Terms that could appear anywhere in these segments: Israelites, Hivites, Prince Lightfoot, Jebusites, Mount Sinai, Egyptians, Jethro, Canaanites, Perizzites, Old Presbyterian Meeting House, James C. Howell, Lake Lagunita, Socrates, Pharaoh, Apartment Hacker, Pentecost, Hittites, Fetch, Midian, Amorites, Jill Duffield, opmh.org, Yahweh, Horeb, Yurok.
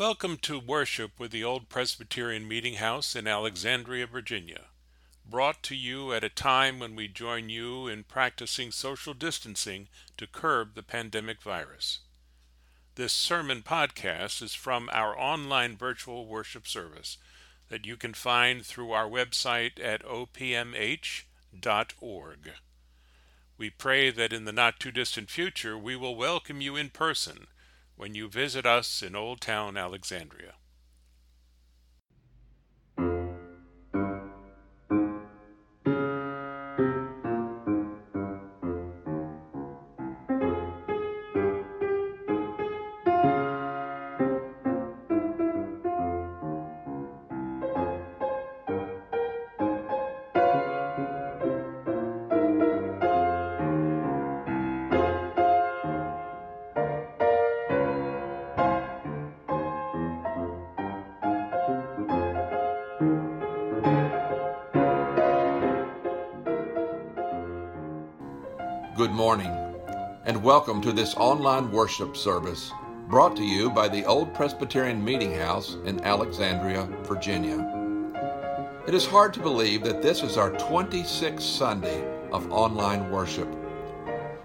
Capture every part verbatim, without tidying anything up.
Welcome to Worship with the Old Presbyterian Meeting House in Alexandria, Virginia, brought to you at a time when we join you in practicing social distancing to curb the pandemic virus. This sermon podcast is from our online virtual worship service that you can find through our website at o p m h dot org. We pray that in the not-too-distant future we will welcome you in person when you visit us in Old Town Alexandria. Good morning, and welcome to this online worship service brought to you by the Old Presbyterian Meeting House in Alexandria, Virginia. It is hard to believe that this is our twenty-sixth Sunday of online worship.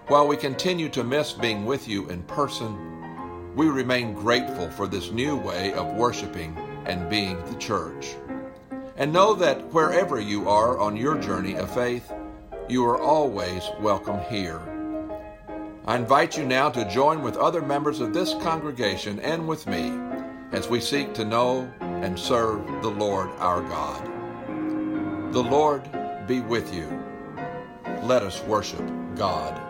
While we continue to miss being with you in person, we remain grateful for this new way of worshiping and being the church. And know that wherever you are on your journey of faith, you are always welcome here. I invite you now to join with other members of this congregation and with me as we seek to know and serve the Lord our God. The Lord be with you. Let us worship God.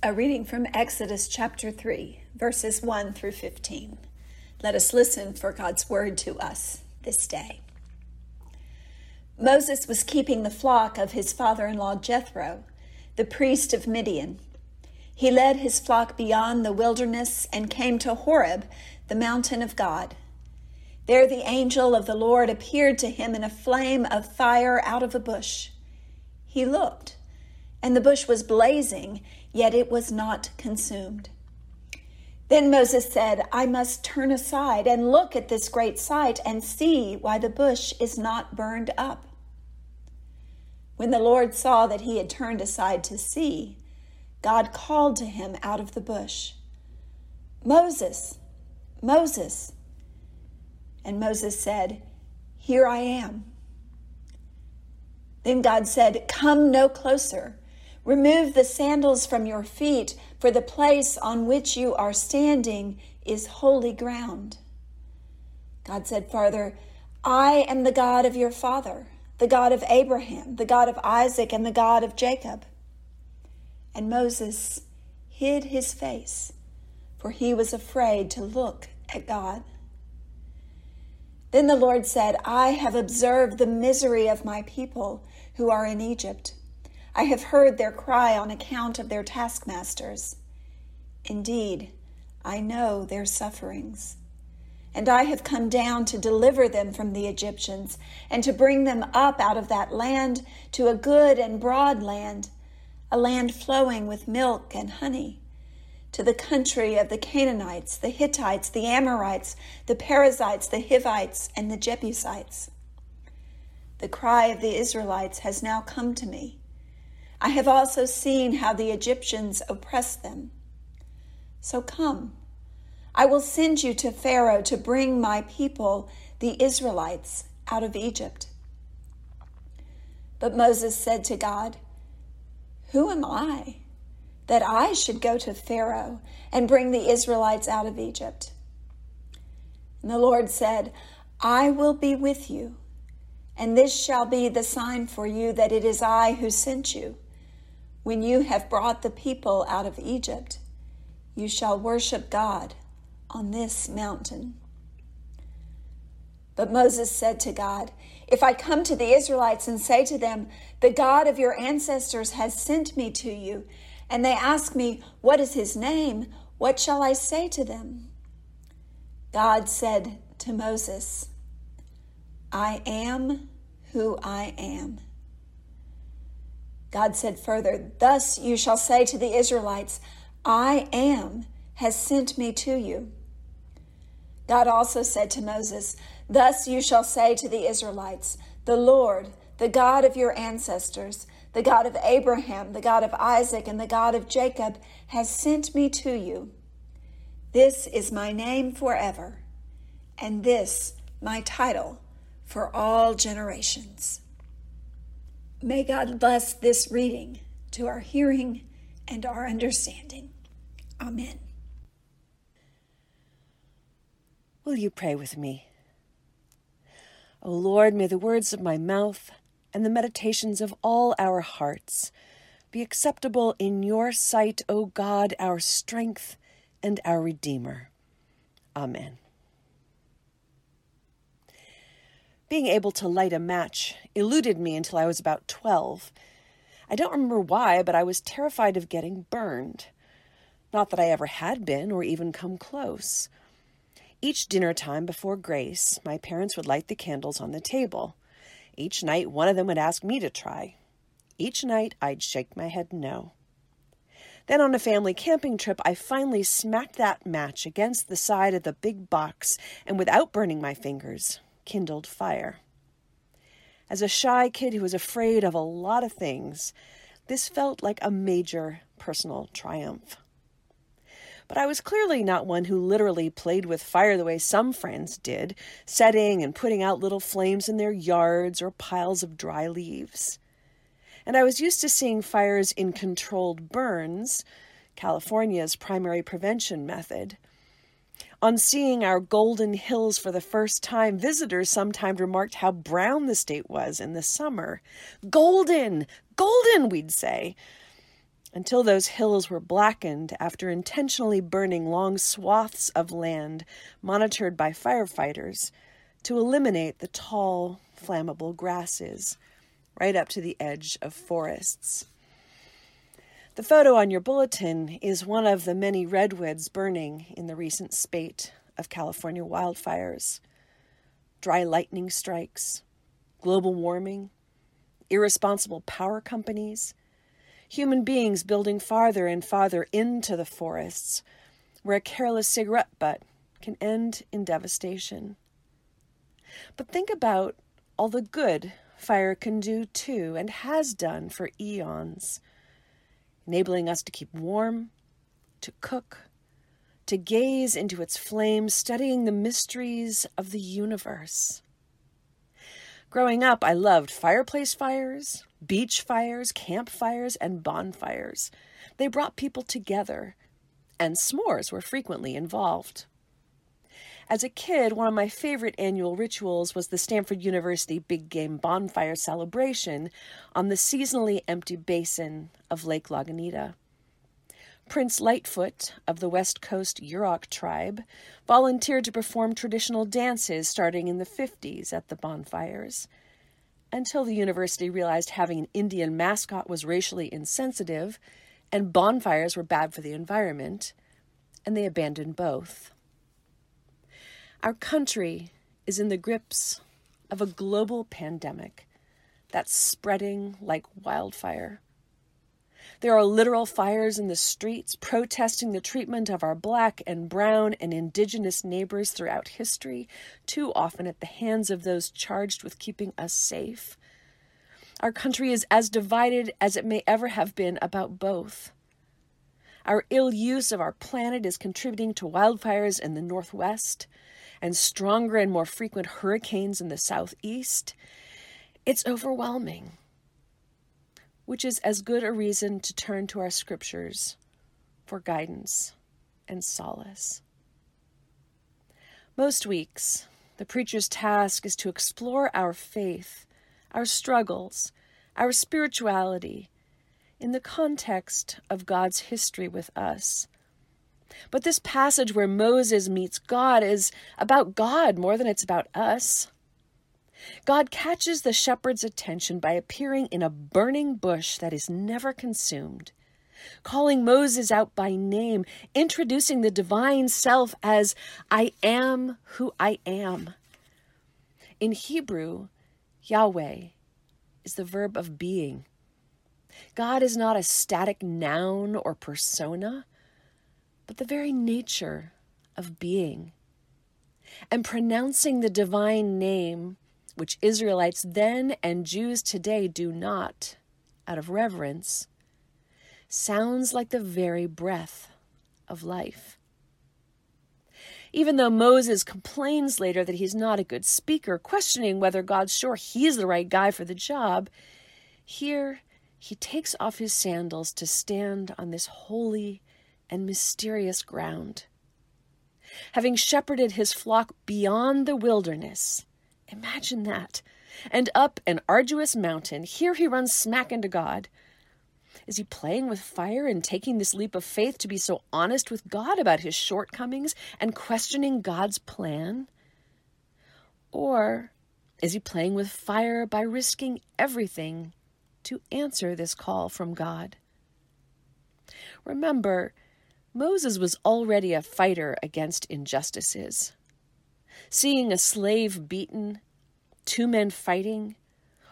A reading from Exodus chapter three, verses one through fifteen. Let us listen for God's word to us this day. Moses was keeping the flock of his father-in-law Jethro, the priest of Midian. He led his flock beyond the wilderness and came to Horeb, the mountain of God. There the angel of the Lord appeared to him in a flame of fire out of a bush. He looked, and the bush was blazing, yet it was not consumed. Then Moses said, I must turn aside and look at this great sight and see why the bush is not burned up. When the Lord saw that he had turned aside to see, God called to him out of the bush, Moses, Moses. And Moses said, Here I am. Then God said, "Come no closer. Remove the sandals from your feet, for the place on which you are standing is holy ground." God said farther, "I am the God of your father, the God of Abraham, the God of Isaac, and the God of Jacob." And Moses hid his face, for he was afraid to look at God. Then the Lord said, "I have observed the misery of my people who are in Egypt. I have heard their cry on account of their taskmasters. Indeed, I know their sufferings. And I have come down to deliver them from the Egyptians and to bring them up out of that land to a good and broad land, a land flowing with milk and honey, to the country of the Canaanites, the Hittites, the Amorites, the Perizzites, the Hivites, and the Jebusites. The cry of the Israelites has now come to me. I have also seen how the Egyptians oppress them. So come, I will send you to Pharaoh to bring my people, the Israelites, out of Egypt." But Moses said to God, "Who am I that I should go to Pharaoh and bring the Israelites out of Egypt?" And the Lord said, "I will be with you, and this shall be the sign for you that it is I who sent you. When you have brought the people out of Egypt, you shall worship God on this mountain." But Moses said to God, "If I come to the Israelites and say to them, 'The God of your ancestors has sent me to you,' and they ask me, 'What is his name?' what shall I say to them?" God said to Moses, "I am who I am." God said further, "Thus you shall say to the Israelites, 'I am has sent me to you.'" God also said to Moses, "Thus you shall say to the Israelites, 'The Lord, the God of your ancestors, the God of Abraham, the God of Isaac, and the God of Jacob has sent me to you. This is my name forever, and this my title for all generations.'" May God bless this reading to our hearing and our understanding. Amen. Will you pray with me? O Lord, may the words of my mouth and the meditations of all our hearts be acceptable in your sight, O God, our strength and our Redeemer. Amen. Being able to light a match eluded me until I was about twelve. I don't remember why, but I was terrified of getting burned. Not that I ever had been or even come close. Each dinner time before grace, my parents would light the candles on the table. Each night, one of them would ask me to try. Each night, I'd shake my head no. Then on a family camping trip, I finally smacked that match against the side of the big box and, without burning my fingers, kindled fire. As a shy kid who was afraid of a lot of things, this felt like a major personal triumph. But I was clearly not one who literally played with fire the way some friends did, setting and putting out little flames in their yards or piles of dry leaves. And I was used to seeing fires in controlled burns, California's primary prevention method. On seeing our golden hills for the first time, visitors sometimes remarked how brown the state was in the summer. "Golden! Golden!" we'd say, until those hills were blackened after intentionally burning long swaths of land monitored by firefighters to eliminate the tall, flammable grasses right up to the edge of forests. The photo on your bulletin is one of the many redwoods burning in the recent spate of California wildfires. Dry lightning strikes, global warming, irresponsible power companies, human beings building farther and farther into the forests, where a careless cigarette butt can end in devastation. But think about all the good fire can do too, and has done for eons, enabling us to keep warm, to cook, to gaze into its flames, studying the mysteries of the universe. Growing up, I loved fireplace fires, beach fires, campfires, and bonfires. They brought people together, and s'mores were frequently involved. As a kid, one of my favorite annual rituals was the Stanford University Big Game Bonfire Celebration on the seasonally empty basin of Lake Lagunita. Prince Lightfoot of the West Coast Yurok tribe volunteered to perform traditional dances starting in the fifties at the bonfires, until the university realized having an Indian mascot was racially insensitive and bonfires were bad for the environment, and they abandoned both. Our country is in the grips of a global pandemic that's spreading like wildfire. There are literal fires in the streets protesting the treatment of our black and brown and indigenous neighbors throughout history, too often at the hands of those charged with keeping us safe. Our country is as divided as it may ever have been about both. Our ill use of our planet is contributing to wildfires in the Northwest, and stronger and more frequent hurricanes in the Southeast. It's overwhelming, which is as good a reason to turn to our scriptures for guidance and solace. Most weeks, the preacher's task is to explore our faith, our struggles, our spirituality, in the context of God's history with us. But this passage where Moses meets God is about God more than it's about us. God catches the shepherd's attention by appearing in a burning bush that is never consumed, calling Moses out by name, introducing the divine self as I am who I am. In Hebrew, Yahweh is the verb of being. God is not a static noun or persona, but the very nature of being. And pronouncing the divine name, which Israelites then and Jews today do not, out of reverence, sounds like the very breath of life. Even though Moses complains later that he's not a good speaker, questioning whether God's sure he's the right guy for the job, here he takes off his sandals to stand on this holy and mysterious ground. Having shepherded his flock beyond the wilderness, imagine that, and up an arduous mountain, here he runs smack into God. Is he playing with fire and taking this leap of faith to be so honest with God about his shortcomings and questioning God's plan? Or is he playing with fire by risking everything to answer this call from God? Remember, Moses was already a fighter against injustices. Seeing a slave beaten, two men fighting,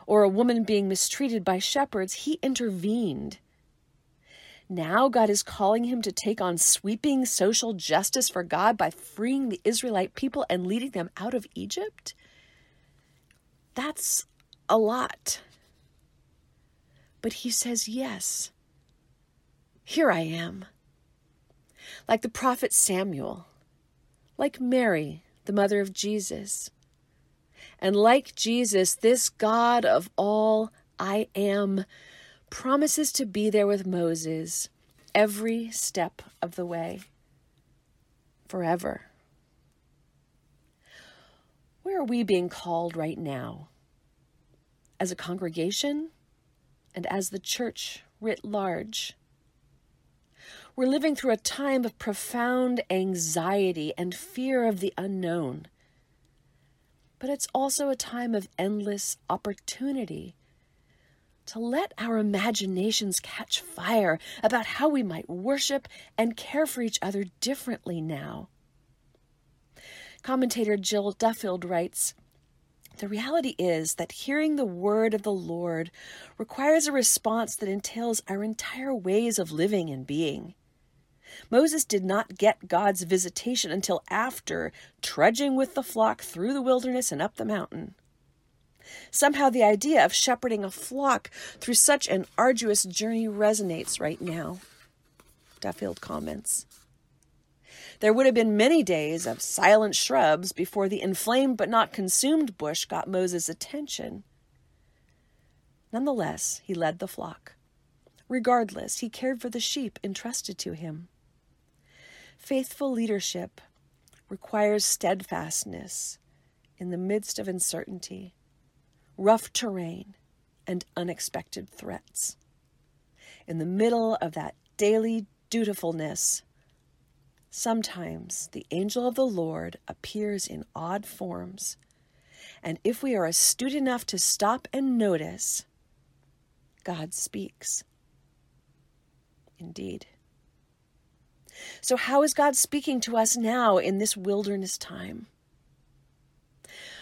or a woman being mistreated by shepherds, he intervened. Now God is calling him to take on sweeping social justice for God by freeing the Israelite people and leading them out of Egypt? That's a lot. But he says yes. Here I am. Like the prophet Samuel, like Mary, the mother of Jesus, and like Jesus, this God of all I am promises to be there with Moses every step of the way, forever. Where are we being called right now? As a congregation and as the church writ large? We're living through a time of profound anxiety and fear of the unknown. But it's also a time of endless opportunity to let our imaginations catch fire about how we might worship and care for each other differently now. Commentator Jill Duffield writes, "The reality is that hearing the word of the Lord requires a response that entails our entire ways of living and being. Moses did not get God's visitation until after trudging with the flock through the wilderness and up the mountain. Somehow the idea of shepherding a flock through such an arduous journey resonates right now," Duffield comments. There would have been many days of silent shrubs before the inflamed but not consumed bush got Moses' attention. Nonetheless, he led the flock. Regardless, he cared for the sheep entrusted to him. Faithful leadership requires steadfastness in the midst of uncertainty, rough terrain, and unexpected threats. In the middle of that daily dutifulness, sometimes the angel of the Lord appears in odd forms, and if we are astute enough to stop and notice, God speaks. Indeed. So how is God speaking to us now in this wilderness time?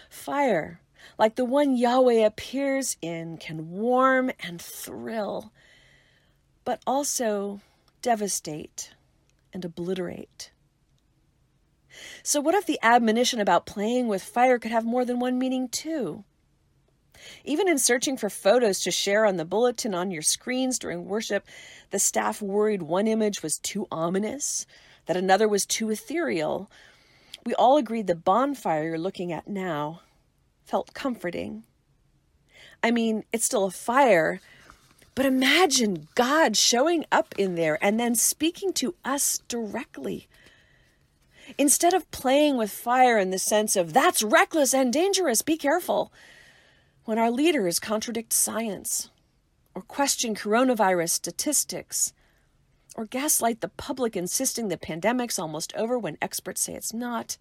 Fire, like the one Yahweh appears in, can warm and thrill, but also devastate and obliterate. So what if the admonition about playing with fire could have more than one meaning too? Even in searching for photos to share on the bulletin on your screens during worship, the staff worried one image was too ominous, that another was too ethereal. We all agreed the bonfire you're looking at now felt comforting. I mean, it's still a fire, but imagine God showing up in there and then speaking to us directly. Instead of playing with fire in the sense of, that's reckless and dangerous, be careful, when our leaders contradict science, or question coronavirus statistics, or gaslight the public insisting the pandemic's almost over when experts say it's not,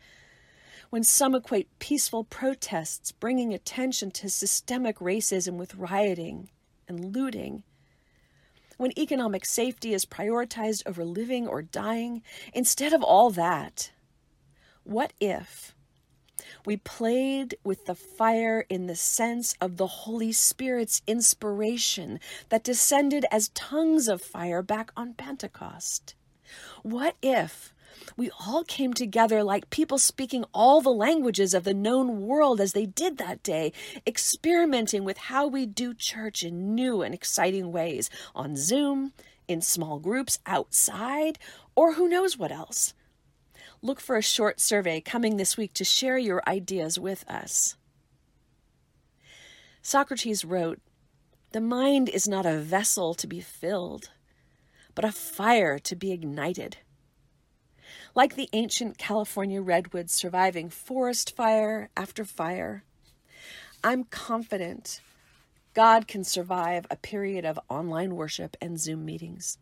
when some equate peaceful protests bringing attention to systemic racism with rioting and looting, when economic safety is prioritized over living or dying, instead of all that, what if we played with the fire in the sense of the Holy Spirit's inspiration that descended as tongues of fire back on Pentecost? What if we all came together like people speaking all the languages of the known world as they did that day, experimenting with how we do church in new and exciting ways, on Zoom, in small groups, outside, or who knows what else? Look for a short survey coming this week to share your ideas with us. Socrates wrote, "The mind is not a vessel to be filled, but a fire to be ignited." Like the ancient California redwood surviving forest fire after fire, I'm confident God can survive a period of online worship and Zoom meetings,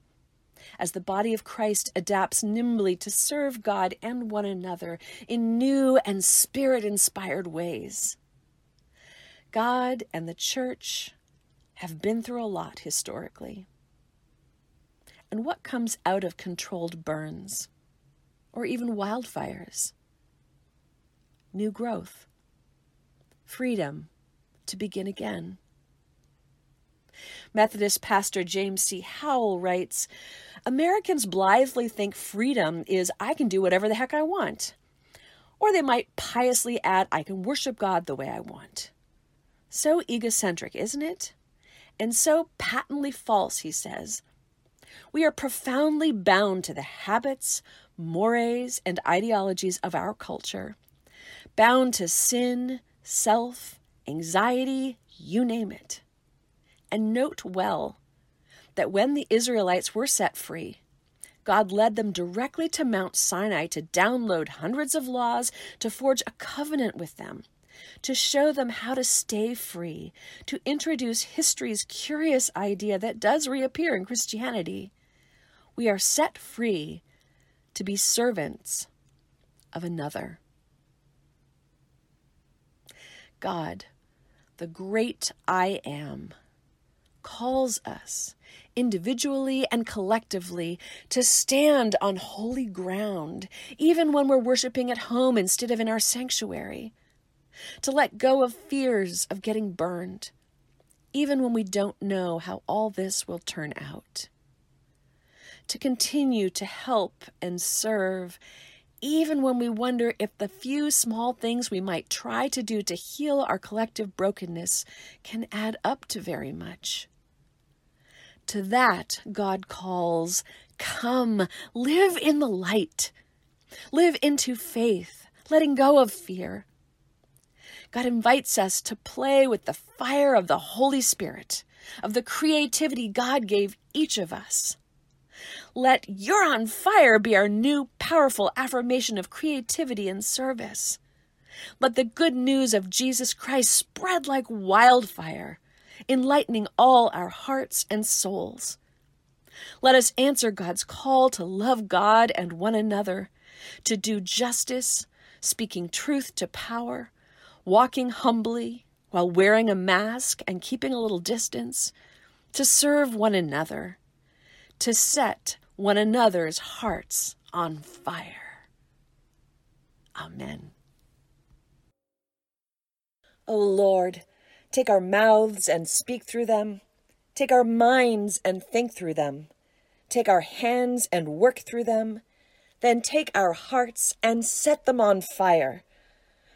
as the body of Christ adapts nimbly to serve God and one another in new and Spirit-inspired ways. God and the church have been through a lot historically. And what comes out of controlled burns, or even wildfires? New growth, freedom to begin again. Methodist pastor James C. Howell writes, "Americans blithely think freedom is, I can do whatever the heck I want. Or they might piously add, I can worship God the way I want." So egocentric, isn't it? And so patently false, he says. We are profoundly bound to the habits, mores, and ideologies of our culture. Bound to sin, self, anxiety, you name it. And note well that when the Israelites were set free, God led them directly to Mount Sinai to download hundreds of laws, to forge a covenant with them, to show them how to stay free, to introduce history's curious idea that does reappear in Christianity. We are set free to be servants of another. God, the great I Am, calls us individually and collectively to stand on holy ground, even when we're worshiping at home instead of in our sanctuary, to let go of fears of getting burned, even when we don't know how all this will turn out, to continue to help and serve, even when we wonder if the few small things we might try to do to heal our collective brokenness can add up to very much. To that, God calls, "Come, live in the light. Live into faith, letting go of fear. God invites us to play with the fire of the Holy Spirit, of the creativity God gave each of us. Let "You're on fire" be our new powerful affirmation of creativity and service. Let the good news of Jesus Christ spread like wildfire, enlightening all our hearts and souls. Let us answer God's call to love God and one another, to do justice, speaking truth to power, walking humbly while wearing a mask and keeping a little distance, to serve one another, to set one another's hearts on fire. Amen. O Lord, take our mouths and speak through them. Take our minds and think through them. Take our hands and work through them. Then take our hearts and set them on fire.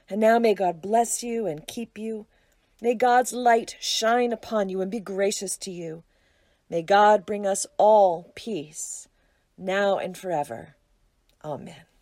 And now may God bless you and keep you. May God's light shine upon you and be gracious to you. May God bring us all peace, now and forever. Amen.